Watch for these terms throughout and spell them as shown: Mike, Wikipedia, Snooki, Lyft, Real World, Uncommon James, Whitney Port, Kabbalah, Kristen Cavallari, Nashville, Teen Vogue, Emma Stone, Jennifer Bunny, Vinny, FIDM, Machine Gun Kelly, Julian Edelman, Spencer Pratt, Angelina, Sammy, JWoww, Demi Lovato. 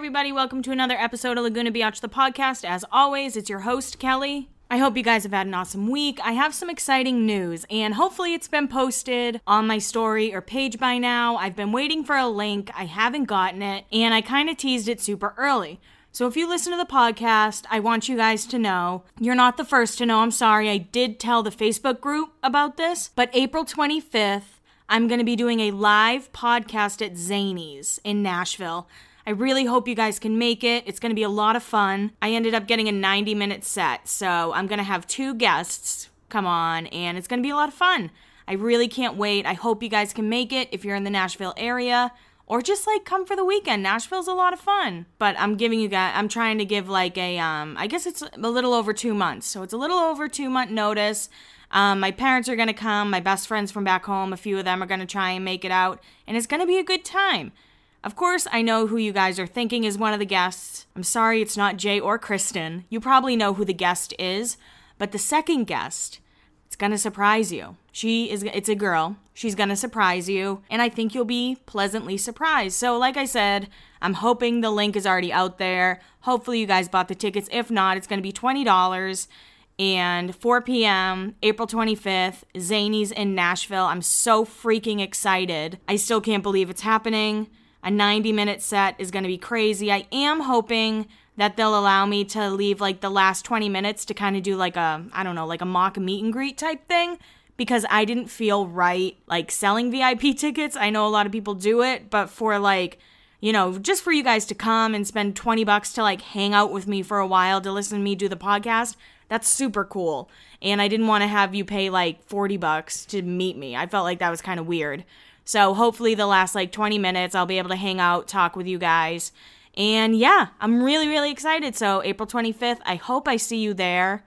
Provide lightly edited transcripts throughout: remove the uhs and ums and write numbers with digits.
everybody, welcome to another episode of Laguna Beach, the podcast. As always, it's your host, Kelly. I hope you guys have had an awesome week. I have some exciting news, and hopefully it's been posted on my story or page by now. I've been waiting for a link. I haven't gotten it, and I kind of teased it super early. So if you listen to the podcast, I want you guys to know, you're not the first to know, I'm sorry. I did tell the Facebook group about this, but April 25th, I'm going to be doing a live podcast at Zanies in Nashville. I really hope you guys can make it. It's going to be a lot of fun. I ended up getting a 90-minute set, so I'm going to have two guests come on, and it's going to be a lot of fun. I really can't wait. I hope you guys can make it if you're in the Nashville area, or just, like, come for the weekend. Nashville's a lot of fun. But I'm giving you guys, I'm trying to give, like, a, I guess it's a little over 2 months. So it's a little over 2 month notice. My parents are going to come. My best friends from back home, a few of them are going to try and make it out. And it's going to be a good time. Of course, I know who you guys are thinking is one of the guests. I'm sorry it's not Jay or Kristen. You probably know who the guest is. But the second guest, it's going to surprise you. It's a girl. She's going to surprise you. And I think you'll be pleasantly surprised. So like I said, I'm hoping the link is already out there. Hopefully you guys bought the tickets. If not, it's going to be $20. And 4 p.m., April 25th, Zanies in Nashville. I'm so freaking excited. I still can't believe it's happening. A 90-minute set is going to be crazy. I am hoping that they'll allow me to leave, like, the last 20 minutes to kind of do, like, a mock meet and greet type thing, because I didn't feel right, like, selling VIP tickets. I know a lot of people do it, but for, like, you know, just for you guys to come and spend $20 to, like, hang out with me for a while to listen to me do the podcast, that's super cool. And I didn't want to have you pay, like, $40 to meet me. I felt like that was kind of weird. So hopefully the last, like, 20 minutes I'll be able to hang out, talk with you guys. And yeah, I'm really, really excited. So April 25th, I hope I see you there.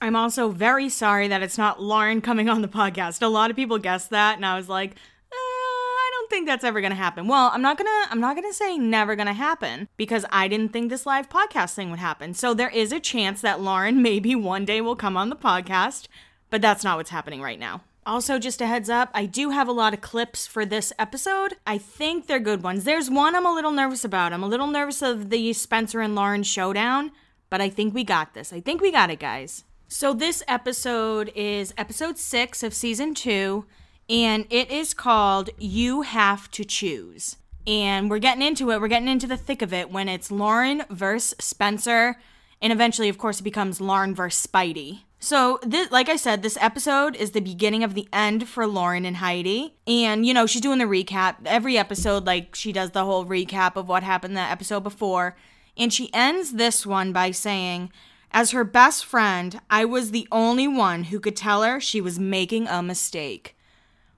I'm also very sorry that it's not Lauren coming on the podcast. A lot of people guessed that, and I was like, I don't think that's ever going to happen. Well, I'm not going to say never going to happen, because I didn't think this live podcast thing would happen. So there is a chance that Lauren maybe one day will come on the podcast, but that's not what's happening right now. Also, just a heads up, I do have a lot of clips for this episode. I think they're good ones. There's one I'm a little nervous about. I'm a little nervous of the Spencer and Lauren showdown, but I think we got this. I think we got it, guys. So this episode is episode 6 of season 2, and it is called You Have to Choose. And we're getting into it. We're getting into the thick of it when it's Lauren versus Spencer, and eventually, of course, it becomes Lauren versus Spidey. So, like I said, this episode is the beginning of the end for Lauren and Heidi. And, you know, she's doing the recap. Every episode, like, she does the whole recap of what happened the episode before. And she ends this one by saying, as her best friend, I was the only one who could tell her she was making a mistake.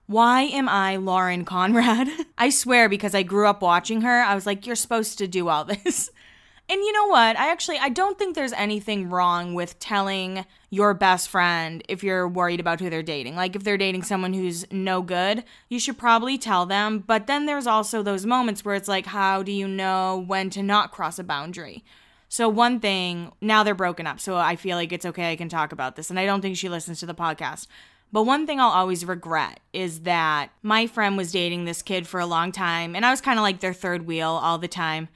Why am I Lauren Conrad? I swear, because I grew up watching her, I was like, you're supposed to do all this. And you know what? I don't think there's anything wrong with telling your best friend if you're worried about who they're dating. Like, if they're dating someone who's no good, you should probably tell them. But then there's also those moments where it's like, how do you know when to not cross a boundary? So one thing, now they're broken up, so I feel like it's okay, I can talk about this. And I don't think she listens to the podcast. But one thing I'll always regret is that my friend was dating this kid for a long time, and I was kind of like their third wheel all the time.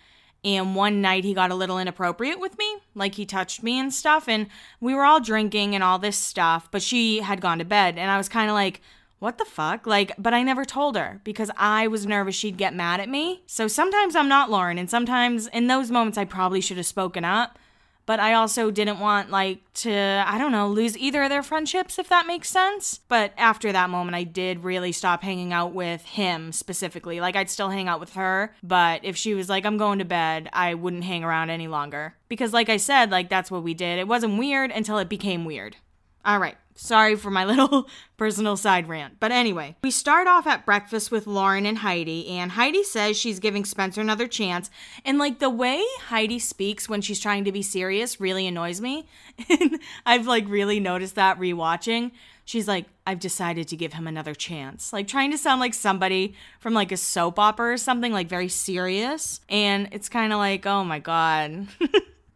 And one night he got a little inappropriate with me, like he touched me and stuff, and we were all drinking and all this stuff, but she had gone to bed, and I was kind of like, what the fuck? Like, but I never told her because I was nervous she'd get mad at me. So sometimes I'm not Lauren, and sometimes in those moments I probably should have spoken up, but I also didn't want, like, to, I don't know, lose either of their friendships, if that makes sense. But after that moment, I did really stop hanging out with him specifically. Like, I'd still hang out with her, but if she was like, I'm going to bed, I wouldn't hang around any longer. Because like I said, like, that's what we did. It wasn't weird until it became weird. All right, sorry for my little personal side rant. But anyway, we start off at breakfast with Lauren and Heidi, and Heidi says she's giving Spencer another chance. And, like, the way Heidi speaks when she's trying to be serious really annoys me. And I've, like, really noticed that rewatching. She's like, I've decided to give him another chance. Like, trying to sound like somebody from, like, a soap opera or something, like, very serious. And it's kind of like, oh, my God.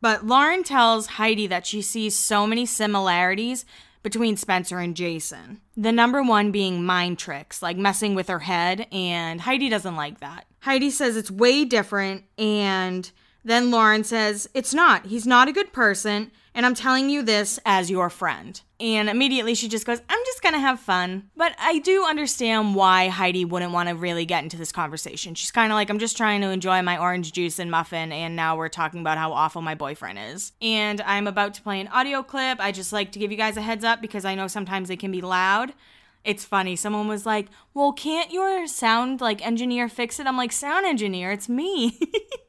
But Lauren tells Heidi that she sees so many similarities between Spencer and Jason. The number one being mind tricks, like messing with her head, and Heidi doesn't like that. Heidi says it's way different, and Then Lauren says, it's not. He's not a good person, and I'm telling you this as your friend. And immediately she just goes, I'm just gonna have fun. But I do understand why Heidi wouldn't want to really get into this conversation. She's kind of like, I'm just trying to enjoy my orange juice and muffin, and now we're talking about how awful my boyfriend is. And I'm about to play an audio clip. I just like to give you guys a heads up because I know sometimes they can be loud. It's funny. Someone was like, well, can't your sound engineer fix it? I'm like, sound engineer, it's me.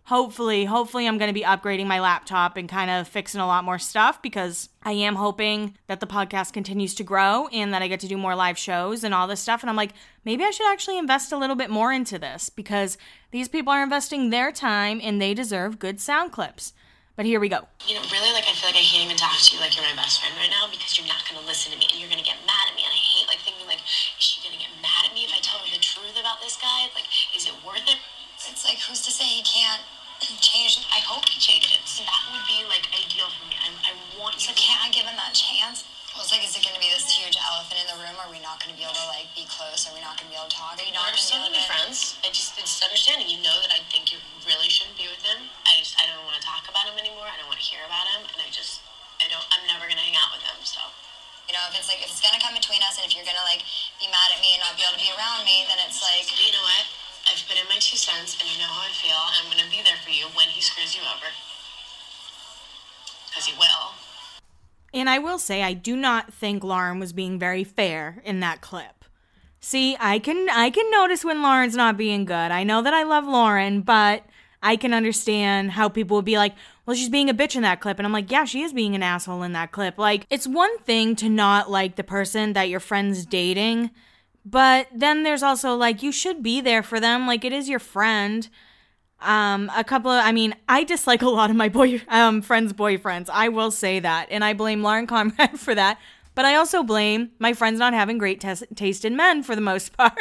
Hopefully I'm going to be upgrading my laptop and kind of fixing a lot more stuff because I am hoping that the podcast continues to grow and that I get to do more live shows and all this stuff. And I'm like, maybe I should actually invest a little bit more into this because these people are investing their time and they deserve good sound clips. But here we go. You know, really, I feel like I can't even talk to you like you're my best friend right now because you're not going to listen to me and you're going to get mad at me. And I hate, thinking, is she going to get mad at me if I tell her the truth about this guy? Is it worth it? It's who's to say he can't change? I hope he changes. That would be, ideal for me. I want you to... So can't I give him that chance? Well, is it going to be this huge elephant in the room? Are we not going to be able to, be close? Are we not going to be able to talk? Are you not going to be friends? It's understanding. You know that I think you really shouldn't be with him. I don't want to talk about him anymore. I don't want to hear about him. And I'm never going to hang out with him, so. You know, if it's going to come between us and if you're going to, be mad at me and not be able to be around me, then it's You know what? I've put in my 2 cents, and you know how I feel, and I'm going to be there for you when he screws you over. Because he will. And I will say, I do not think Lauren was being very fair in that clip. See, I can notice when Lauren's not being good. I know that I love Lauren, but... I can understand how people would be like, well, she's being a bitch in that clip. And I'm like, yeah, she is being an asshole in that clip. It's one thing to not like the person that your friend's dating, but then there's also, you should be there for them. It is your friend. I dislike a lot of my friends' boyfriends. I will say that. And I blame Lauren Conrad for that. But I also blame my friends not having great taste in men for the most part.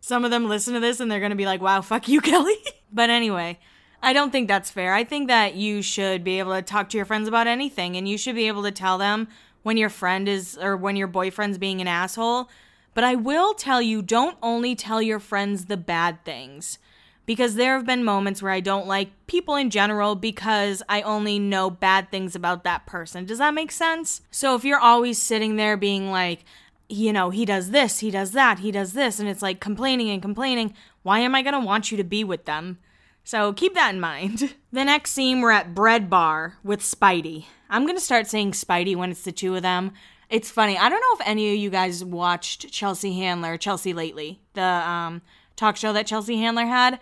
Some of them listen to this and they're going to be like, wow, fuck you, Kelly. But anyway, I don't think that's fair. I think that you should be able to talk to your friends about anything and you should be able to tell them when your friend is or when your boyfriend's being an asshole. But I will tell you, don't only tell your friends the bad things because there have been moments where I don't like people in general because I only know bad things about that person. Does that make sense? So if you're always sitting there being like, you know, he does this, he does that, he does this, and it's complaining and complaining. Why am I going to want you to be with them? So keep that in mind. The next scene, we're at Bread Bar with Spidey. I'm going to start saying Spidey when it's the two of them. It's funny. I don't know if any of you guys watched Chelsea Lately, the talk show that Chelsea Handler had,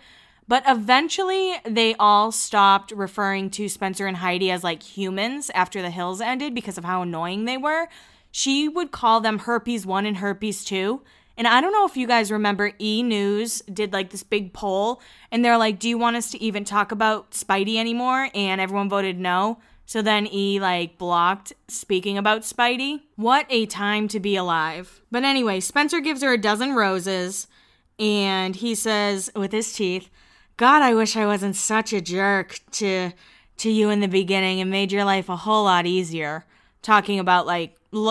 but eventually they all stopped referring to Spencer and Heidi as humans after The Hills ended because of how annoying they were. She would call them Herpes 1 and Herpes 2. And I don't know if you guys remember E! News did this big poll. And they're like, do you want us to even talk about Spidey anymore? And everyone voted no. So then E! Blocked speaking about Spidey. What a time to be alive. But anyway, Spencer gives her a dozen roses. And he says with his teeth, God, I wish I wasn't such a jerk to you in the beginning and made your life a whole lot easier. Talking about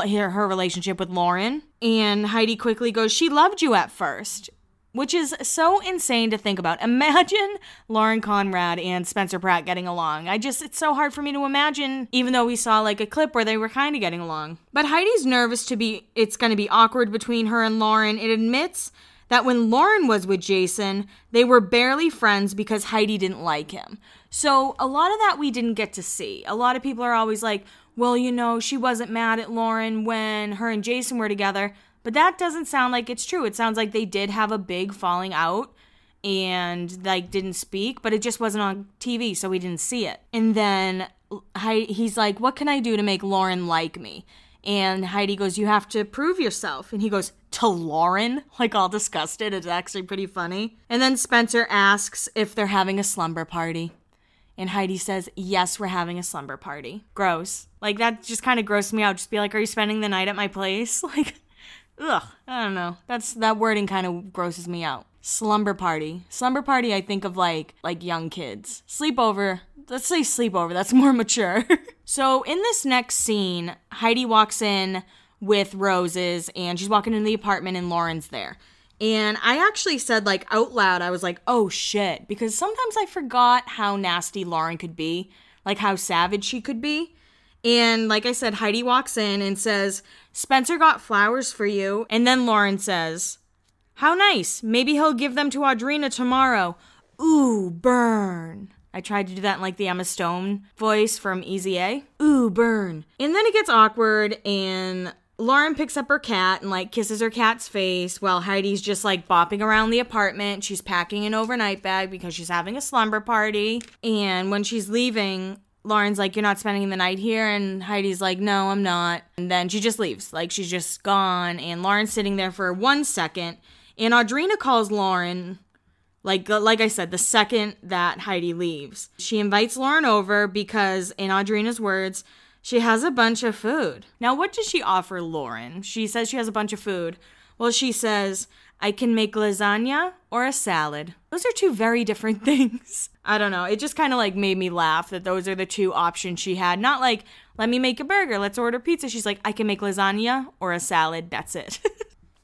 her relationship with Lauren. And Heidi quickly goes, she loved you at first, which is so insane to think about. Imagine Lauren Conrad and Spencer Pratt getting along. It's so hard for me to imagine, even though we saw a clip where they were kind of getting along. But Heidi's nervous it's going to be awkward between her and Lauren. It admits that when Lauren was with Jason, they were barely friends because Heidi didn't like him. So a lot of that we didn't get to see. A lot of people are always like, well, you know, she wasn't mad at Lauren when her and Jason were together. But that doesn't sound like it's true. It sounds like they did have a big falling out and, didn't speak. But it just wasn't on TV, so we didn't see it. And then he's like, what can I do to make Lauren like me? And Heidi goes, you have to prove yourself. And he goes, to Lauren? All disgusted. It's actually pretty funny. And then Spencer asks if they're having a slumber party. And Heidi says, yes, we're having a slumber party. Gross. That just kind of grossed me out. Just be like, are you spending the night at my place? Ugh. I don't know. That wording kind of grosses me out. Slumber party. Slumber party, I think of like young kids. Sleepover. Let's say sleepover. That's more mature. So in this next scene, Heidi walks in with roses and she's walking into the apartment and Lauren's there. And I actually said, like, out loud, I was like, oh, shit. Because sometimes I forgot how nasty Lauren could be, like how savage she could be. And like I said, Heidi walks in and says, Spencer got flowers for you. And then Lauren says, how nice. Maybe he'll give them to Audrina tomorrow. Ooh, burn. I tried to do that in like the Emma Stone voice from Easy A. Ooh, burn. And then it gets awkward and Lauren picks up her cat and like kisses her cat's face while Heidi's just like bopping around the apartment. She's packing an overnight bag because she's having a slumber party. And when she's leaving, Lauren's like, you're not spending the night here. And Heidi's like, no, I'm not. And then she just leaves. Like, she's just gone. And Lauren's sitting there for 1 second. And Audrina calls Lauren, like I said, the second that Heidi leaves. She invites Lauren over because, in Audrina's words, she has a bunch of food. Now, what does she offer Lauren? She says she has a bunch of food. Well, she says, I can make lasagna or a salad. Those are two very different things. I don't know. It just kind of like made me laugh that those are the two options she had. Not like, let me make a burger, let's order pizza. She's like, I can make lasagna or a salad. That's it.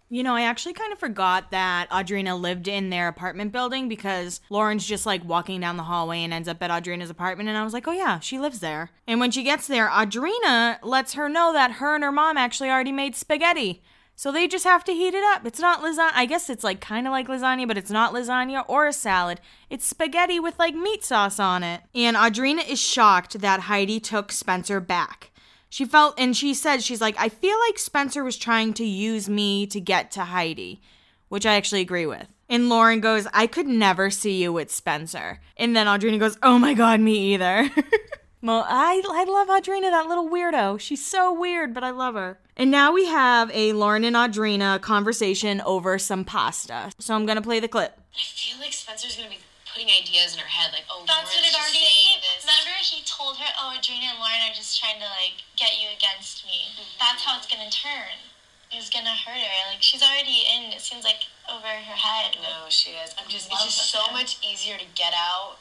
You know, I actually kind of forgot that Audrina lived in their apartment building because Lauren's just like walking down the hallway and ends up at Audrina's apartment. And I was like, oh yeah, she lives there. And when she gets there, Audrina lets her know that her and her mom actually already made spaghetti. So they just have to heat it up. It's not lasagna. I guess it's like kind of like lasagna, but it's not lasagna or a salad. It's spaghetti with like meat sauce on it. And Audrina is shocked that Heidi took Spencer back. She felt, and she said, she's like, I feel like Spencer was trying to use me to get to Heidi, which I actually agree with. And Lauren goes, I could never see you with Spencer. And then Audrina goes, oh my God, me either. Well, I love Audrina, that little weirdo. She's so weird, but I love her. And now we have a Lauren and Audrina conversation over some pasta. So I'm going to play the clip. I feel like Spencer's going to be putting ideas in her head, like, oh, that's Lauren's what it already saying is. Remember, he told her, oh, Audrina and Lauren are just trying to, like, get you against me. Mm-hmm. That's how it's going to turn. It's going to hurt her. Like, she's already in, it seems like, over her head. No, she is. It's just so much easier to get out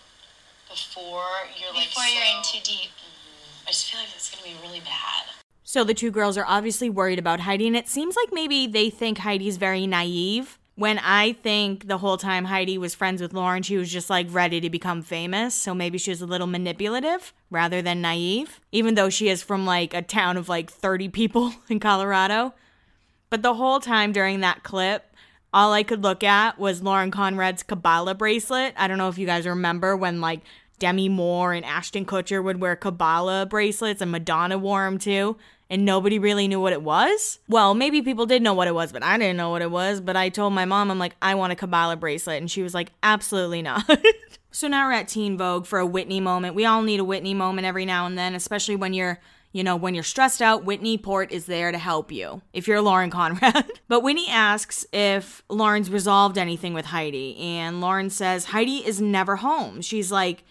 Before you're in too deep. Mm-hmm. I just feel like it's going to be really bad. So the two girls are obviously worried about Heidi, and it seems like maybe they think Heidi's very naive, when I think the whole time Heidi was friends with Lauren, she was just like ready to become famous. So maybe she was a little manipulative rather than naive, even though she is from like a town of like 30 people in Colorado. But the whole time during that clip, all I could look at was Lauren Conrad's Kabbalah bracelet. I don't know if you guys remember when like Demi Moore and Ashton Kutcher would wear Kabbalah bracelets and Madonna wore them too, and nobody really knew what it was. Well, maybe people did know what it was, but I didn't know what it was. But I told my mom, I'm like, I want a Kabbalah bracelet. And she was like, absolutely not. So now we're at Teen Vogue for a Whitney moment. We all need a Whitney moment every now and then, especially when you're, you know, when you're stressed out. Whitney Port is there to help you if you're Lauren Conrad. But Whitney asks if Lauren's resolved anything with Heidi. And Lauren says, Heidi is never home. She's like,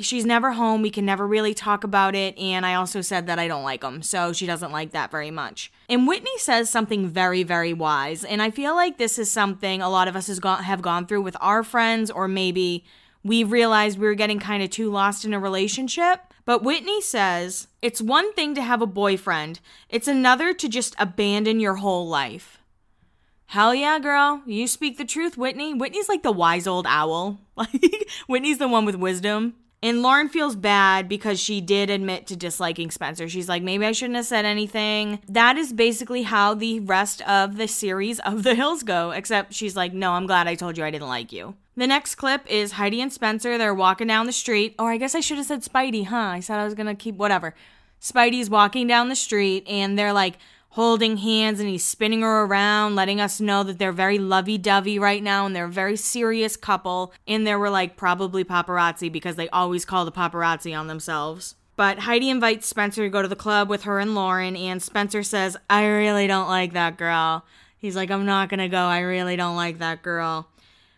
she's never home. We can never really talk about it. And I also said that I don't like him. So she doesn't like that very much. And Whitney says something very, very wise. And I feel like this is something a lot of us have gone through with our friends, or maybe we've realized we were getting kind of too lost in a relationship. But Whitney says, it's one thing to have a boyfriend. It's another to just abandon your whole life. Hell yeah, girl. You speak the truth, Whitney. Whitney's like the wise old owl. Like, Whitney's the one with wisdom. And Lauren feels bad because she did admit to disliking Spencer. She's like, maybe I shouldn't have said anything. That is basically how the rest of the series of The Hills go, except she's like, no, I'm glad I told you I didn't like you. The next clip is Heidi and Spencer. They're walking down the street. Or I guess I should have said Spidey, huh? I said I was going to keep whatever. Spidey's walking down the street and they're like holding hands and he's spinning her around, letting us know that they're very lovey-dovey right now and they're a very serious couple. And they were like probably paparazzi because they always call the paparazzi on themselves. But Heidi invites Spencer to go to the club with her and Lauren, and Spencer says, I really don't like that girl. He's like, I'm not going to go. I really don't like that girl.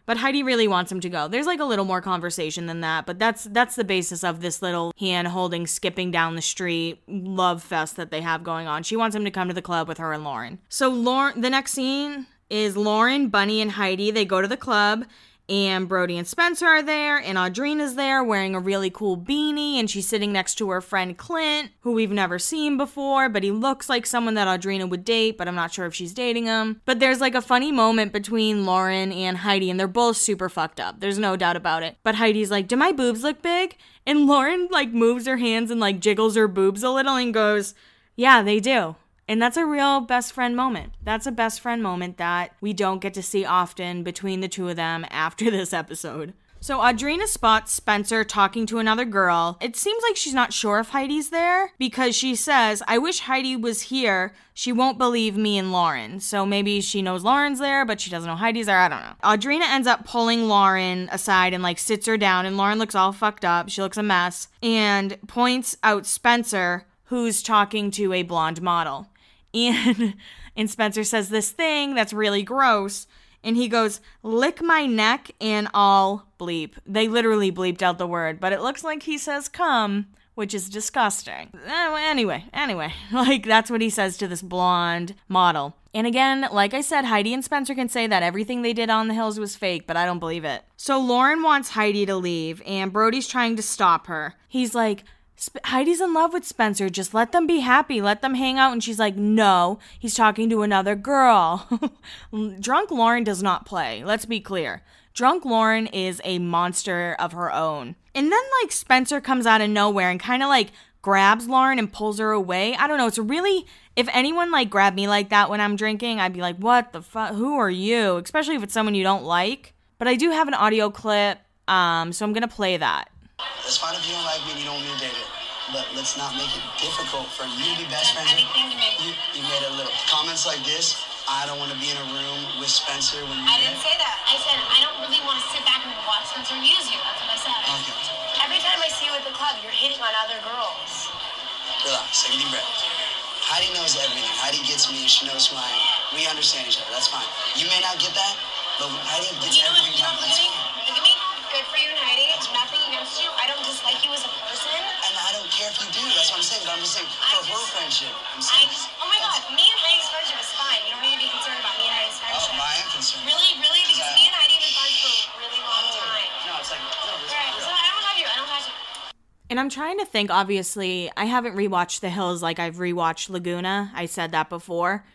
But Heidi really wants him to go. There's like a little more conversation than that, but that's the basis of this little hand-holding, skipping down the street love fest that they have going on. She wants him to come to the club with her and Lauren. So the next scene is Lauren, Bunny, and Heidi. They go to the club and Brody and Spencer are there, and Audrina's there wearing a really cool beanie, and she's sitting next to her friend Clint, who we've never seen before, but he looks like someone that Audrina would date, but I'm not sure if she's dating him. But there's like a funny moment between Lauren and Heidi, and they're both super fucked up. There's no doubt about it. But Heidi's like, "Do my boobs look big?" And Lauren like moves her hands and like jiggles her boobs a little and goes, "Yeah, they do." And that's a real best friend moment. That's a best friend moment that we don't get to see often between the two of them after this episode. So Audrina spots Spencer talking to another girl. It seems like she's not sure if Heidi's there because she says, "I wish Heidi was here. She won't believe me and Lauren." So maybe she knows Lauren's there, but she doesn't know Heidi's there. I don't know. Audrina ends up pulling Lauren aside and like sits her down, and Lauren looks all fucked up. She looks a mess and points out Spencer, who's talking to a blonde model. And Spencer says this thing that's really gross. And he goes, "Lick my neck and I'll bleep." They literally bleeped out the word, but it looks like he says "come," which is disgusting. Anyway, like that's what he says to this blonde model. And again, like I said, Heidi and Spencer can say that everything they did on the hills was fake, but I don't believe it. So Lauren wants Heidi to leave, and Brody's trying to stop her. He's like, "Heidi's in love with Spencer. Just let them be happy. Let them hang out." And she's like, "No, he's talking to another girl." Drunk Lauren does not play. Let's be clear. Drunk Lauren is a monster of her own. And then like Spencer comes out of nowhere and kind of like grabs Lauren and pulls her away. I don't know. It's really, if anyone like grabbed me like that when I'm drinking, I'd be like, "What the fuck? Who are you?" Especially if it's someone you don't like. But I do have an audio clip, so I'm going to play that. "That's fine if you don't like me and you don't mean to date it. But let's not make it difficult for you to be best friends. You made a little comments like this. I don't want to be in a room with Spencer when you..." I didn't say that. I said, "I don't really want to sit back and watch Spencer use you." That's what I said. Okay. "Every time I see you at the club, you're hitting on other girls." Relax. Take a deep breath. Heidi knows everything. Heidi gets me. She knows who I am. We understand each other. That's fine. You may not get that, but Heidi gets everything. You know what's doing? Look at me. Good for you and Heidi. It's nothing against you. I don't dislike you as a person. I don't care if you do, that's what I'm saying, but I'm just saying for her friendship. Oh my God, me and Heidi's friendship is fine. You don't need to be concerned about me and Heidi's friendship. Oh, I am concerned. Really, because me and Heidi have been friends for a really long time. No, it's like, no, it's right, so I don't have you. And I'm trying to think, obviously, I haven't rewatched The Hills like I've rewatched Laguna. I said that before.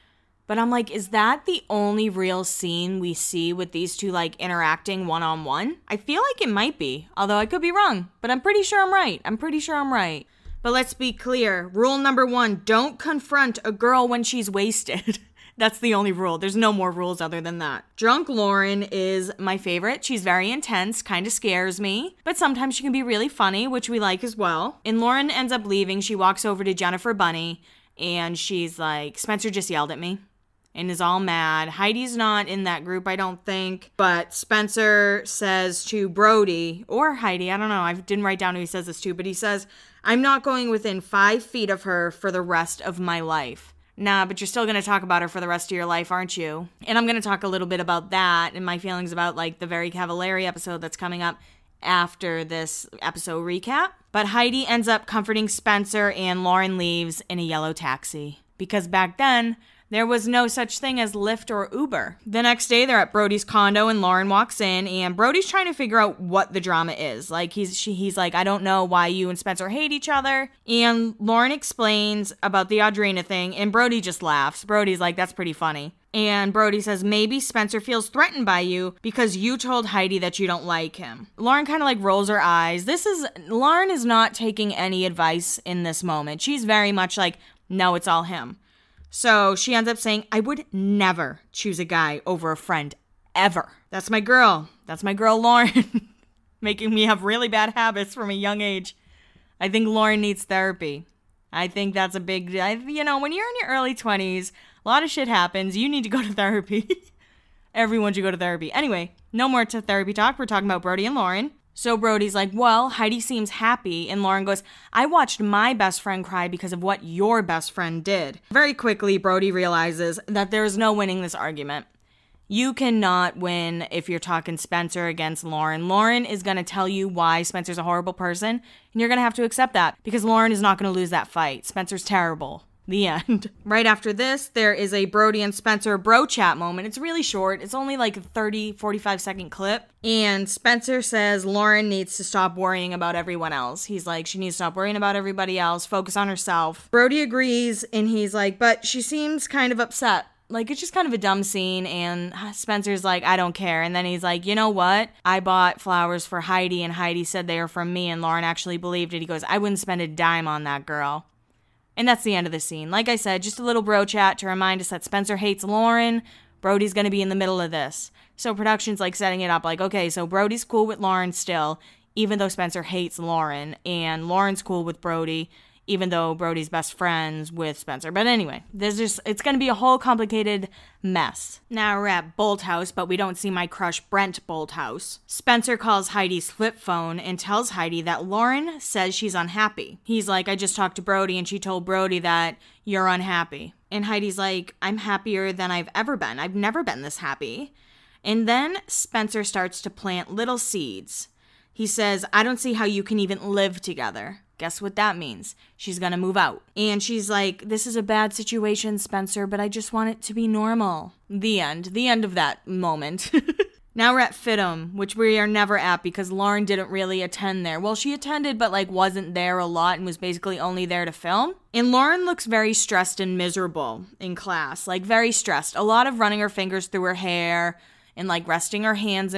But I'm like, is that the only real scene we see with these two, like, interacting one-on-one? I feel like it might be, although I could be wrong. But I'm pretty sure I'm right. But let's be clear. Rule number one, don't confront a girl when she's wasted. That's the only rule. There's no more rules other than that. Drunk Lauren is my favorite. She's very intense, kind of scares me, but sometimes she can be really funny, which we like as well. And Lauren ends up leaving. She walks over to Jennifer Bunny, and she's like, "Spencer just yelled at me," and is all mad. Heidi's not in that group, I don't think. But Spencer says to Brody, or Heidi, I don't know, I didn't write down who he says this to, but he says, "I'm not going within 5 feet of her for the rest of my life." Nah, but you're still going to talk about her for the rest of your life, aren't you? And I'm going to talk a little bit about that and my feelings about like the Very Cavallari episode that's coming up after this episode recap. But Heidi ends up comforting Spencer, and Lauren leaves in a yellow taxi. Because back then, there was no such thing as Lyft or Uber. The next day, they're at Brody's condo, and Lauren walks in, and Brody's trying to figure out what the drama is. Like, he's like, "I don't know why you and Spencer hate each other." And Lauren explains about the Audrina thing, and Brody just laughs. Brody's like, "That's pretty funny." And Brody says, "Maybe Spencer feels threatened by you because you told Heidi that you don't like him." Lauren kind of like rolls her eyes. Lauren is not taking any advice in this moment. She's very much like, no, it's all him. So she ends up saying, "I would never choose a guy over a friend, ever." That's my girl. That's my girl, Lauren. Making me have really bad habits from a young age. I think Lauren needs therapy. I think that's a big, you know, when you're in your early 20s, a lot of shit happens. You need to go to therapy. Everyone should go to therapy. Anyway, no more to therapy talk. We're talking about Brody and Lauren. So Brody's like, "Well, Heidi seems happy." And Lauren goes, "I watched my best friend cry because of what your best friend did." Very quickly, Brody realizes that there is no winning this argument. You cannot win if you're talking Spencer against Lauren. Lauren is going to tell you why Spencer's a horrible person, and you're going to have to accept that because Lauren is not going to lose that fight. Spencer's terrible. The end. Right after this, there is a Brody and Spencer bro chat moment. It's really short. It's only like a 30, 45-second clip. And Spencer says Lauren needs to stop worrying about everyone else. He's like, she needs to stop worrying about everybody else, focus on herself. Brody agrees, and he's like, but she seems kind of upset. Like, it's just kind of a dumb scene, and Spencer's like, I don't care. And then he's like, you know what? I bought flowers for Heidi, and Heidi said they were from me, and Lauren actually believed it. He goes, I wouldn't spend a dime on that girl. And that's the end of the scene. Like I said, just a little bro chat to remind us that Spencer hates Lauren. Brody's going to be in the middle of this. So production's like setting it up like, okay, so Brody's cool with Lauren still, even though Spencer hates Lauren. And Lauren's cool with Brody, even though Brody's best friends with Spencer. But anyway, there's just, it's going to be a whole complicated mess. Now we're at Bolthouse, but we don't see my crush Brent Bolthouse. Spencer calls Heidi's flip phone and tells Heidi that Lauren says she's unhappy. He's like, I just talked to Brody and she told Brody that you're unhappy. And Heidi's like, I'm happier than I've ever been. I've never been this happy. And then Spencer starts to plant little seeds. He says, I don't see how you can even live together. Guess what that means? She's gonna move out. And she's like, this is a bad situation, Spencer, but I just want it to be normal. The end. The end of that moment. Now we're at FIDM, which we are never at because Lauren didn't really attend there. Well, she attended, but like wasn't there a lot and was basically only there to film. And Lauren looks very stressed and miserable in class, like very stressed. A lot of running her fingers through her hair and like resting her face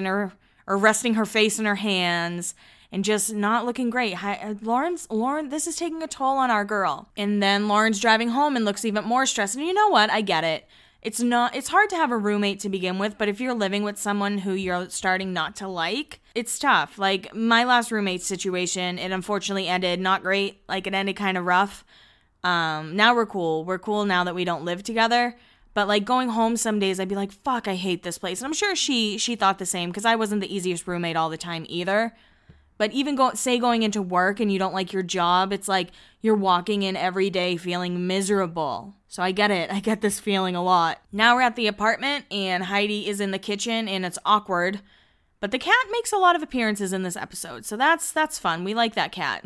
in her hands. And just not looking great. Lauren, this is taking a toll on our girl. And then Lauren's driving home and looks even more stressed. And you know what? I get it. It's hard to have a roommate to begin with, but if you're living with someone who you're starting not to like, it's tough. Like my last roommate situation, it unfortunately ended not great. Like it ended kind of rough. Now we're cool. We're cool now that we don't live together. But like going home some days, I'd be like, fuck, I hate this place. And I'm sure she thought the same because I wasn't the easiest roommate all the time either. But even going into work and you don't like your job, it's like you're walking in every day feeling miserable. So I get it. I get this feeling a lot. Now we're at the apartment and Heidi is in the kitchen and it's awkward. But the cat makes a lot of appearances in this episode. So that's fun. We like that cat.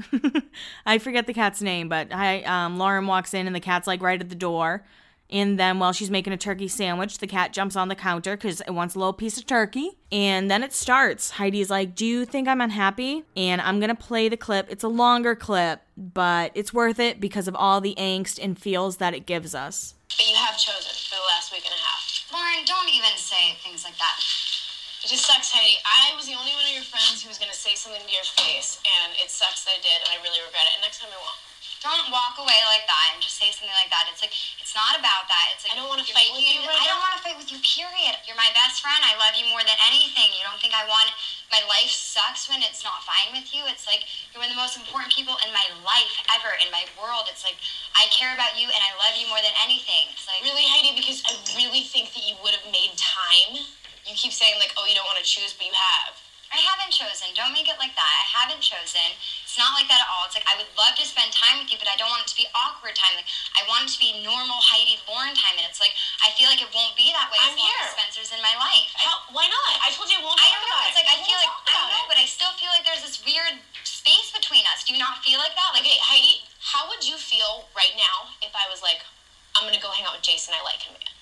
I forget the cat's name, but Lauren walks in and the cat's like right at the door. And then while she's making a turkey sandwich, the cat jumps on the counter because it wants a little piece of turkey. And then it starts. Heidi's like, do you think I'm unhappy? And I'm going to play the clip. It's a longer clip, but it's worth it because of all the angst and feels that it gives us. But you have chosen for the last week and a half. Lauren, don't even say things like that. It just sucks, Heidi. I was the only one of your friends who was going to say something to your face, and it sucks that I did, and I really regret it, and next time I won't. Don't walk away like that and just say something like that. It's like, it's not about that. It's like, I don't want to fight with you. I don't want to fight with you, period. You're my best friend. I love you more than anything. You don't think I want it. My life sucks when it's not fine with you. It's like, you're one of the most important people in my life ever, in my world. It's like, I care about you and I love you more than anything. It's like, really, Heidi, because I really think that you would have made time. You keep saying like, oh, you don't want to choose, but you have. I haven't chosen. Don't make it like that. I haven't chosen. It's not like that at all. It's like, I would love to spend time with you, but I don't want it to be awkward time. Like, I want it to be normal Heidi Lauren time. And it's like, I feel like it won't be that way as long as Spencer's in my life. Why not? I told you I won't talk about it. I don't know. It's like, I don't know, but I still feel like there's this weird space between us. Do you not feel like that? Like, okay, Heidi, how would you feel right now if I was like, I'm going to go hang out with Jason. I like him again.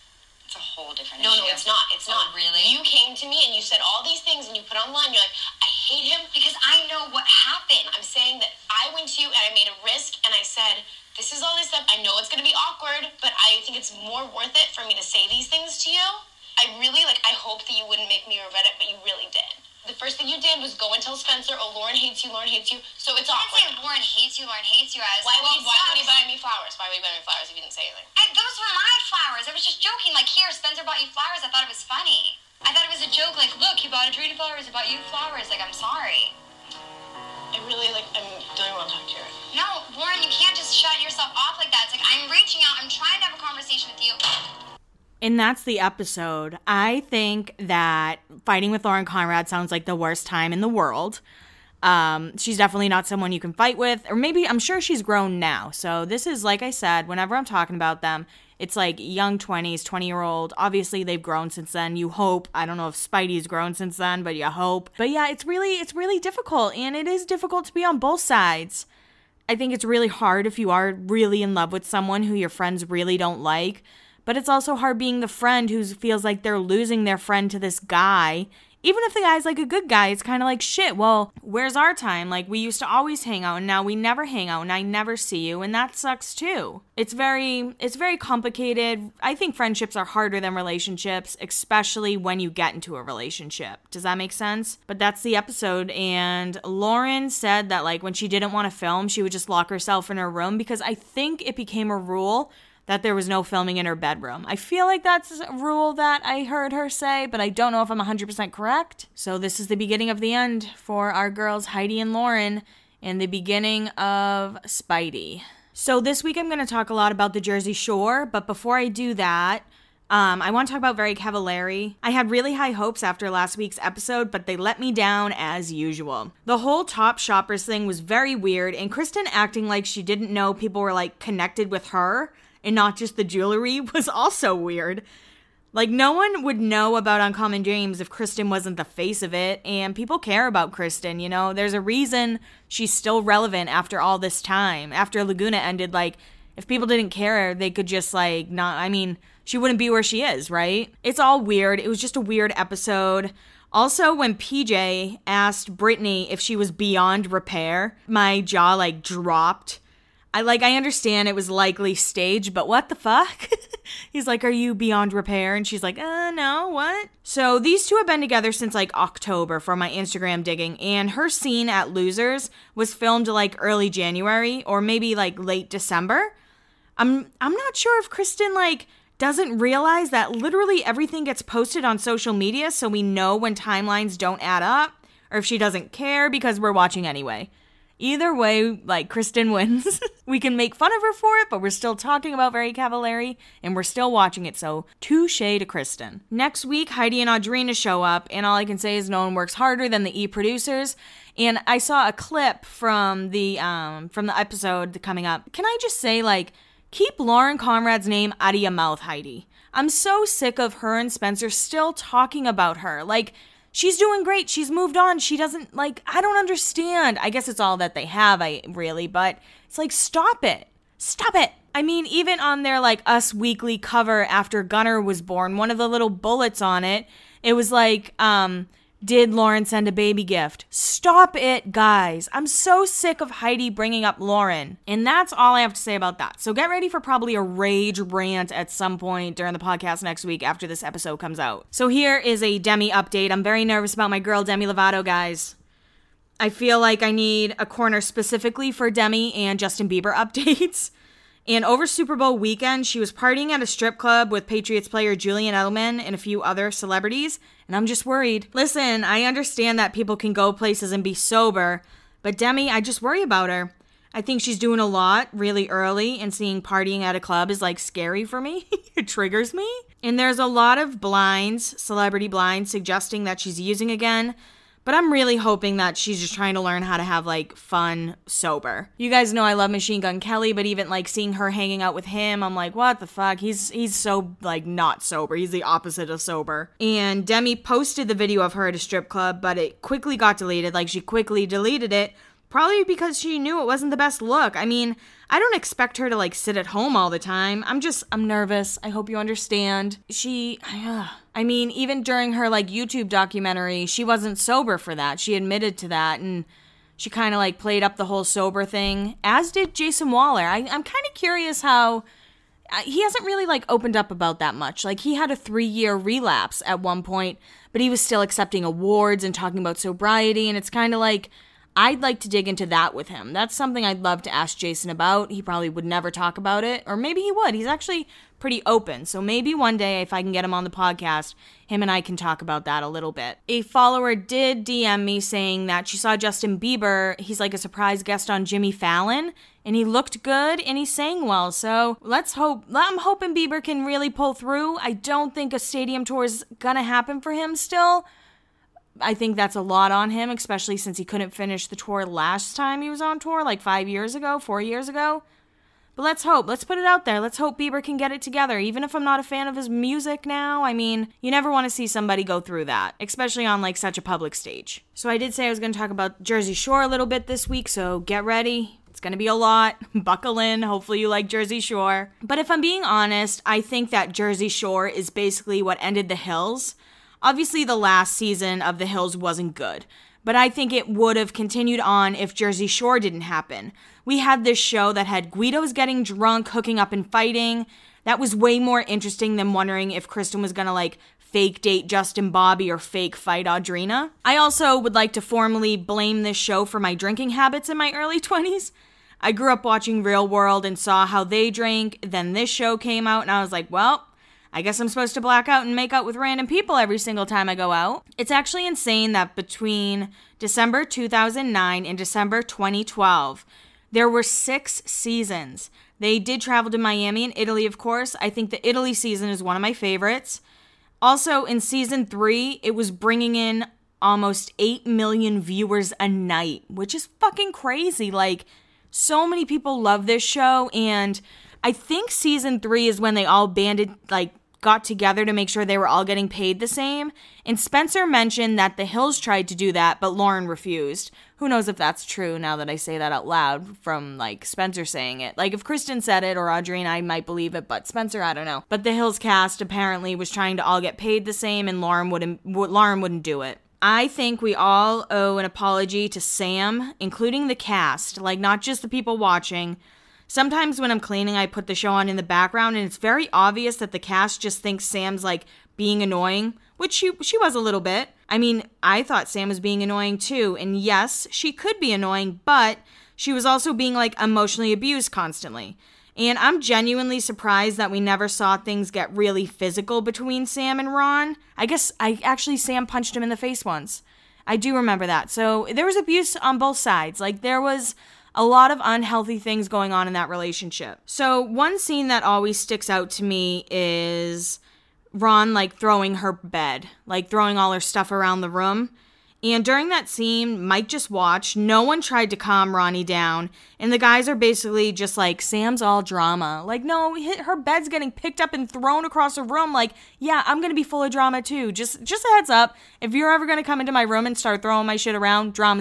It's a whole different issue. No, it's not. It's not. Really? You came to me and you said all these things and you put online, you're like, I hate him because I know what happened. I'm saying that I went to you and I made a risk and I said, this is all this stuff. I know it's going to be awkward, but I think it's more worth it for me to say these things to you. I hope that you wouldn't make me regret it, but you really did. The first thing you did was go and tell Spencer, oh, Lauren hates you, Lauren hates you. So it's awkward. I didn't say Lauren hates you. Why would he buy me flowers? Why would he buy me flowers if you didn't say anything? Those were my flowers. I was just joking. Like, here, Spencer bought you flowers. I thought it was funny. I thought it was a joke. Like, look, he bought Audrina flowers. He bought you flowers. Like, I'm sorry. I don't want to talk to you. No, Lauren, you can't just shut yourself off like that. It's like, I'm reaching out. I'm trying to have a conversation with you. And that's the episode. I think that fighting with Lauren Conrad sounds like the worst time in the world. She's definitely not someone you can fight with. Or maybe, I'm sure she's grown now. So this is, like I said, whenever I'm talking about them, it's like young 20s, 20-year-old. Obviously, they've grown since then. You hope. I don't know if Spidey's grown since then, but you hope. But yeah, it's really difficult. And it is difficult to be on both sides. I think it's really hard if you are really in love with someone who your friends really don't like, but it's also hard being the friend who feels like they're losing their friend to this guy. Even if the guy's like a good guy, it's kind of like, shit, well, where's our time? Like, we used to always hang out, and now we never hang out, and I never see you, and that sucks too. It's very complicated. I think friendships are harder than relationships, especially when you get into a relationship. Does that make sense? But that's the episode, and Lauren said that, like, when she didn't want to film, she would just lock herself in her room, because I think it became a rule that there was no filming in her bedroom. I feel like that's a rule that I heard her say, but I don't know if I'm 100% correct. So this is the beginning of the end for our girls Heidi and Lauren and the beginning of Spidey. So this week I'm going to talk a lot about the Jersey Shore, but before I do that, I want to talk about Very Cavallari. I had really high hopes after last week's episode, but they let me down as usual. The whole Top Shoppers thing was very weird, and Kristen acting like she didn't know people were, like, connected with her and not just the jewelry was also weird. Like, no one would know about Uncommon James if Kristen wasn't the face of it, and people care about Kristen, you know? There's a reason she's still relevant after all this time. After Laguna ended, like, if people didn't care, they could just, like, not, I mean, she wouldn't be where she is, right? It's all weird. It was just a weird episode. Also, when PJ asked Brittany if she was beyond repair, my jaw, like, dropped. I understand it was likely staged, but what the fuck? He's like, are you beyond repair? And she's like, no, what? So these two have been together since, like, October from my Instagram digging, and her scene at Losers was filmed, like, early January or maybe, like, late December. I'm not sure if Kristen, like, doesn't realize that literally everything gets posted on social media, so we know when timelines don't add up, or if she doesn't care because we're watching anyway. Either way, like, Kristen wins. We can make fun of her for it, but we're still talking about Very Cavallari, and we're still watching it, so touche to Kristen. Next week, Heidi and Audrina show up, and all I can say is no one works harder than the E-producers, and I saw a clip from the episode coming up. Can I just say, like, keep Lauren Conrad's name out of your mouth, Heidi. I'm so sick of her and Spencer still talking about her, like, she's doing great. She's moved on. She doesn't, like, I don't understand. I guess it's all that they have, but it's like, stop it. Stop it. I mean, even on their, like, Us Weekly cover after Gunner was born, one of the little bullets on it, it was like, did Lauren send a baby gift? Stop it, guys. I'm so sick of Heidi bringing up Lauren. And that's all I have to say about that. So get ready for probably a rage rant at some point during the podcast next week after this episode comes out. So here is a Demi update. I'm very nervous about my girl Demi Lovato, guys. I feel like I need a corner specifically for Demi and Justin Bieber updates. And over Super Bowl weekend, she was partying at a strip club with Patriots player Julian Edelman and a few other celebrities, and I'm just worried. Listen, I understand that people can go places and be sober, but Demi, I just worry about her. I think she's doing a lot really early, and seeing partying at a club is, like, scary for me. It triggers me. And there's a lot of blinds, celebrity blinds, suggesting that she's using again. But I'm really hoping that she's just trying to learn how to have, like, fun sober. You guys know I love Machine Gun Kelly, but even, like, seeing her hanging out with him, I'm like, what the fuck? He's so, like, not sober. He's the opposite of sober. And Demi posted the video of her at a strip club, but it quickly got deleted. Like, she quickly deleted it, probably because she knew it wasn't the best look. I mean, I don't expect her to, like, sit at home all the time. I'm nervous. I hope you understand. I mean, even during her, like, YouTube documentary, she wasn't sober for that. She admitted to that, and she kind of, like, played up the whole sober thing, as did Jason Waller. I'm kind of curious how he hasn't really, like, opened up about that much. Like, he had a 3-year relapse at one point, but he was still accepting awards and talking about sobriety, and it's kind of like, I'd like to dig into that with him. That's something I'd love to ask Jason about. He probably would never talk about it, or maybe he would. He's actually pretty open, so maybe one day if I can get him on the podcast, him and I can talk about that a little bit. A follower did DM me saying that she saw Justin Bieber. He's, like, a surprise guest on Jimmy Fallon, and he looked good, and he sang well, so let's hope. I'm hoping Bieber can really pull through. I don't think a stadium tour is gonna happen for him still. I think that's a lot on him, especially since he couldn't finish the tour last time he was on tour, like 4 years ago. But let's hope. Let's put it out there. Let's hope Bieber can get it together, even if I'm not a fan of his music now. I mean, you never want to see somebody go through that, especially on, like, such a public stage. So I did say I was going to talk about Jersey Shore a little bit this week, so get ready. It's going to be a lot. Buckle in. Hopefully you like Jersey Shore. But if I'm being honest, I think that Jersey Shore is basically what ended The Hills. Obviously, the last season of The Hills wasn't good, but I think it would have continued on if Jersey Shore didn't happen. We had this show that had Guidos getting drunk, hooking up and fighting. That was way more interesting than wondering if Kristen was going to, like, fake date Justin Bobby or fake fight Audrina. I also would like to formally blame this show for my drinking habits in my early 20s. I grew up watching Real World and saw how they drank. Then this show came out and I was like, well, I guess I'm supposed to black out and make out with random people every single time I go out. It's actually insane that between December 2009 and December 2012, there were 6 seasons. They did travel to Miami and Italy, of course. I think the Italy season is one of my favorites. Also, in season 3, it was bringing in almost 8 million viewers a night, which is fucking crazy. Like, so many people love this show, and I think season 3 is when they all got together to make sure they were all getting paid the same. And Spencer mentioned that The Hills tried to do that, but Lauren refused. Who knows if that's true now that I say that out loud from, Spencer saying it. If Kristen said it or Audrina, I might believe it, but Spencer, I don't know. But The Hills cast apparently was trying to all get paid the same, and Lauren wouldn't do it. I think we all owe an apology to Sam, including the cast, not just the people watching. Sometimes when I'm cleaning, I put the show on in the background, and it's very obvious that the cast just thinks Sam's, being annoying, which she was a little bit. I mean, I thought Sam was being annoying, too, and yes, she could be annoying, but she was also being, emotionally abused constantly. And I'm genuinely surprised that we never saw things get really physical between Sam and Ron. I guess, Sam punched him in the face once. I do remember that. So there was abuse on both sides. There was a lot of unhealthy things going on in that relationship. So one scene that always sticks out to me is Ron, throwing her bed, throwing all her stuff around the room. And during that scene, Mike just watched. No one tried to calm Ronnie down. And the guys are basically just Sam's all drama. No, her bed's getting picked up and thrown across the room. Yeah, I'm going to be full of drama too. Just a heads up, if you're ever going to come into my room and start throwing my shit around, I'm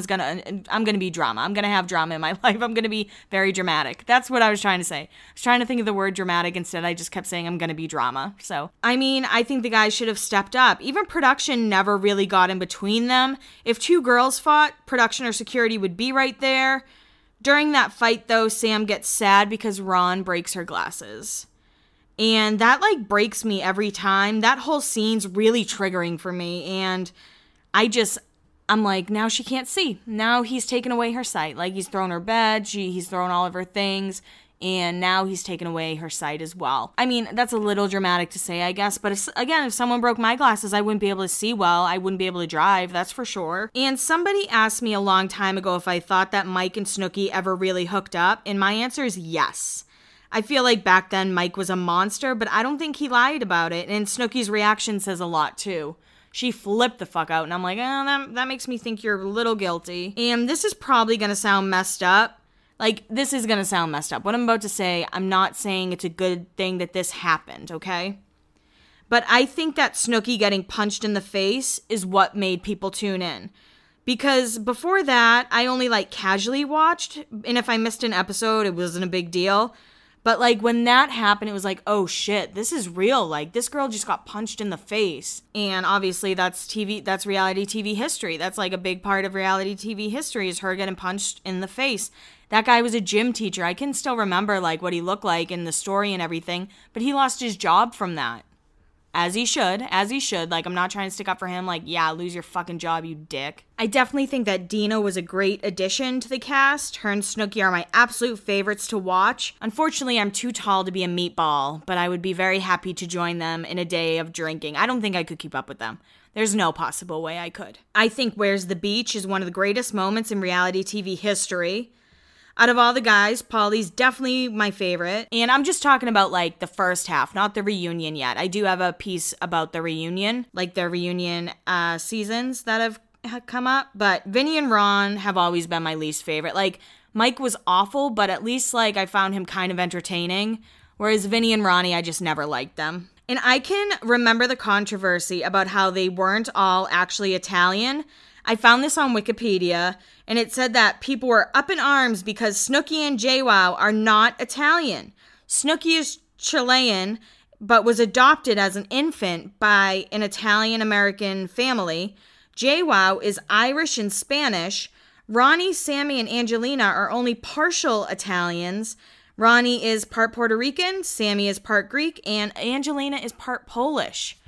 going to be drama. I'm going to have drama in my life. I'm going to be very dramatic. That's what I was trying to say. I was trying to think of the word dramatic. Instead, I just kept saying I'm going to be drama. So, I think the guys should have stepped up. Even production never really got in between them. If two girls fought, production or security would be right there. During that fight, though, Sam gets sad because Ron breaks her glasses. And that, breaks me every time. That whole scene's really triggering for me. And I'm now she can't see. Now he's taken away her sight. He's thrown her bed. He's thrown all of her things. And now he's taken away her sight as well. That's a little dramatic to say, I guess. But if someone broke my glasses, I wouldn't be able to see well. I wouldn't be able to drive, that's for sure. And somebody asked me a long time ago if I thought that Mike and Snooki ever really hooked up. And my answer is yes. I feel back then Mike was a monster, but I don't think he lied about it. And Snooki's reaction says a lot, too. She flipped the fuck out. And I'm that makes me think you're a little guilty. And this is probably going to sound messed up. This is going to sound messed up. What I'm about to say, I'm not saying it's a good thing that this happened, okay? But I think that Snooki getting punched in the face is what made people tune in. Because before that, I only, casually watched. And if I missed an episode, it wasn't a big deal. But, when that happened, it was oh, shit, this is real. This girl just got punched in the face. And obviously, that's reality TV history. That's, a big part of reality TV history is her getting punched in the face. That guy was a gym teacher. I can still remember, what he looked like and the story and everything. But he lost his job from that. As he should. I'm not trying to stick up for him. Yeah, lose your fucking job, you dick. I definitely think that Dina was a great addition to the cast. Her and Snooki are my absolute favorites to watch. Unfortunately, I'm too tall to be a meatball, but I would be very happy to join them in a day of drinking. I don't think I could keep up with them. There's no possible way I could. I think Where's the Beach is one of the greatest moments in reality TV history. Out of all the guys, Paulie's definitely my favorite. And I'm just talking about, the first half, not the reunion yet. I do have a piece about the reunion, the reunion seasons that have come up. But Vinny and Ron have always been my least favorite. Mike was awful, but at least, I found him kind of entertaining. Whereas Vinny and Ronnie, I just never liked them. And I can remember the controversy about how they weren't all actually Italian. I found this on Wikipedia, and it said that people were up in arms because Snooki and JWoww are not Italian. Snooki is Chilean, but was adopted as an infant by an Italian-American family. JWoww is Irish and Spanish. Ronnie, Sammy, and Angelina are only partial Italians. Ronnie is part Puerto Rican, Sammy is part Greek, and Angelina is part Polish.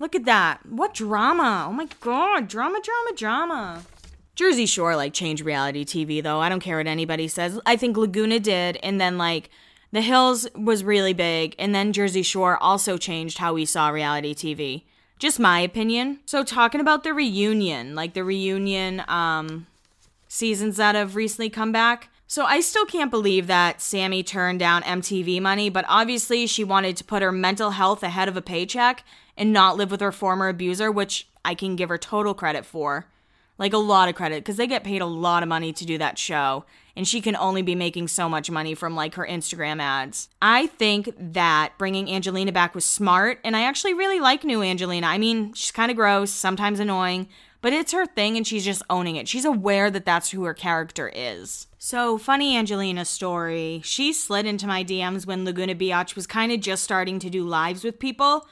Look at that. What drama. Oh, my God. Drama, drama, drama. Jersey Shore, like, changed reality TV, though. I don't care what anybody says. I think Laguna did, and then, like, The Hills was really big, and then Jersey Shore also changed how we saw reality TV. Just my opinion. So talking about the reunion, like the reunion seasons that have recently come back. So I still can't believe that Sammy turned down MTV money, but obviously she wanted to put her mental health ahead of a paycheck and not live with her former abuser, which I can give her total credit for. Like a lot of credit, because they get paid a lot of money to do that show. And she can only be making so much money from, like, her Instagram ads. I think that bringing Angelina back was smart, and I actually really like new Angelina. I mean, she's kind of gross, sometimes annoying, but it's her thing, and she's just owning it. She's aware that that's who her character is. So, funny Angelina story. She slid into my DMs when Laguna Beach was kind of just starting to do lives with people,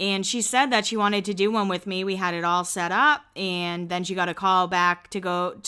and she said that she wanted to do one with me. We had it all set up, and then she got a call back to go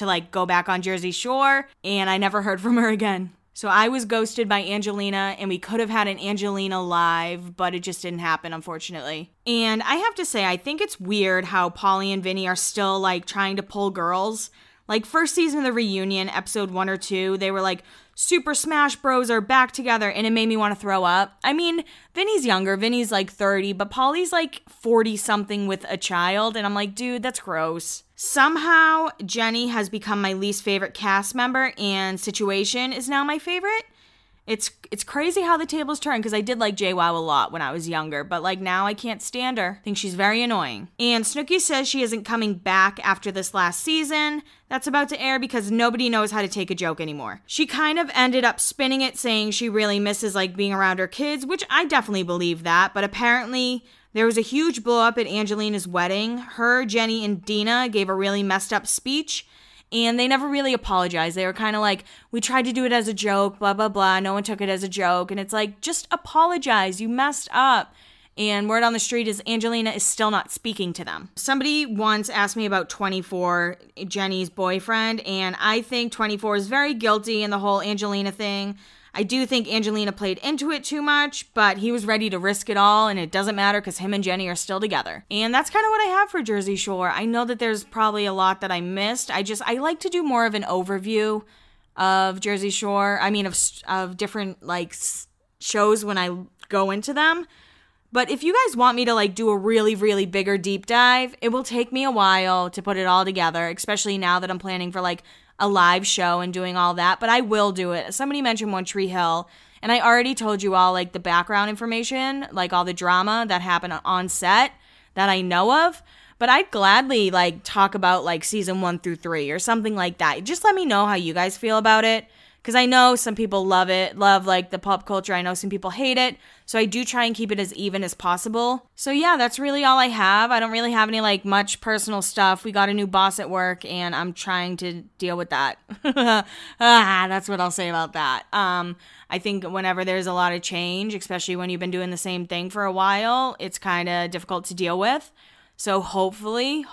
back on Jersey Shore, and I never heard from her again. So I was ghosted by Angelina, and we could have had an Angelina live, but it just didn't happen, unfortunately. And I have to say, I think it's weird how Pauly and Vinny are still, like, trying to pull girls. Like, first season of the reunion, episode 1 or 2, they were like, Super Smash Bros are back together, and it made me want to throw up. I mean, Vinny's younger. Vinny's like 30, but Pauly's like 40-something with a child, and I'm like, dude, that's gross. Somehow, Jenny has become my least favorite cast member, and Situation is now my favorite. It's crazy how the tables turn, because I did like JWoww a lot when I was younger, but, like, now I can't stand her. I think she's very annoying. And Snooki says she isn't coming back after this last season that's about to air because nobody knows how to take a joke anymore. She kind of ended up spinning it, saying she really misses, like, being around her kids, which I definitely believe that, but apparently there was a huge blow up at Angelina's wedding. Her, Jenny, and Dina gave a really messed up speech, and they never really apologized. They were kind of like, we tried to do it as a joke, blah, blah, blah. No one took it as a joke. And it's like, just apologize. You messed up. And word on the street is Angelina is still not speaking to them. Somebody once asked me about 24, Jenny's boyfriend. And I think 24 is very guilty in the whole Angelina thing. I do think Angelina played into it too much, but he was ready to risk it all, and it doesn't matter because him and Jenny are still together. And that's kind of what I have for Jersey Shore. I know that there's probably a lot that I missed. I like to do more of an overview of Jersey Shore. I mean, of different, like, shows when I go into them. But if you guys want me to, like, do a really, really bigger deep dive, it will take me a while to put it all together, especially now that I'm planning for, like, a live show and doing all that, but I will do it. Somebody mentioned One Tree Hill, and I already told you all, like, the background information, like, all the drama that happened on set that I know of, but I'd gladly, like, talk about, like, season 1 through 3 or something like that. Just let me know how you guys feel about it, because I know some people love it, love, like, the pop culture. I know some people hate it, so I do try and keep it as even as possible. So, yeah, that's really all I have. I don't really have any, like, much personal stuff. We got a new boss at work, and I'm trying to deal with that. That's what I'll say about that. I think whenever there's a lot of change, especially when you've been doing the same thing for a while, it's kind of difficult to deal with. So, hopefully,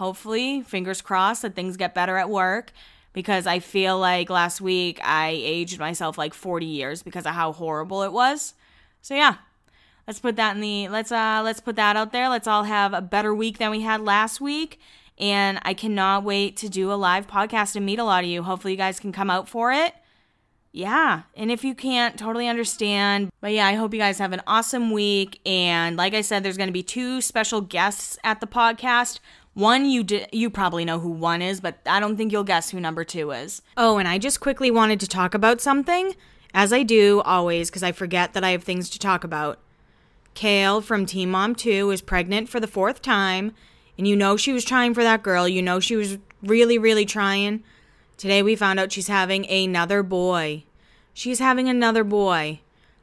fingers crossed that things get better at work. Because I feel like last week I aged myself like 40 years because of how horrible it was. So yeah, let's put that out there. Let's all have a better week than we had last week. And I cannot wait to do a live podcast and meet a lot of you. Hopefully you guys can come out for it. Yeah, and if you can't, totally understand. But yeah, I hope you guys have an awesome week. And like I said, there's going to be 2 special guests at the podcast. One, you probably know who one is, but I don't think you'll guess who number 2 is. Oh, and I just quickly wanted to talk about something, as I do always, because I forget that I have things to talk about. Kail from Teen Mom 2 is pregnant for the 4th time, and you know she was trying for that girl. You know she was really, really trying. Today we found out she's having another boy.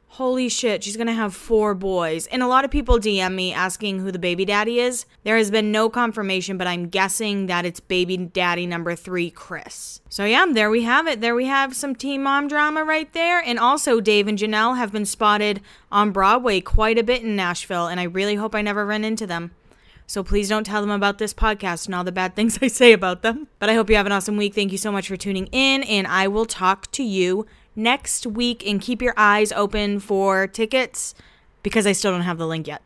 holy shit, she's gonna have 4 boys. And a lot of people DM me asking who the baby daddy is. There has been no confirmation, but I'm guessing that it's baby daddy number 3, Chris. So yeah, there we have it. There we have some teen mom drama right there. And also Dave and Janelle have been spotted on Broadway quite a bit in Nashville, and I really hope I never run into them. So please don't tell them about this podcast and all the bad things I say about them. But I hope you have an awesome week. Thank you so much for tuning in, and I will talk to you next week, and keep your eyes open for tickets because I still don't have the link yet.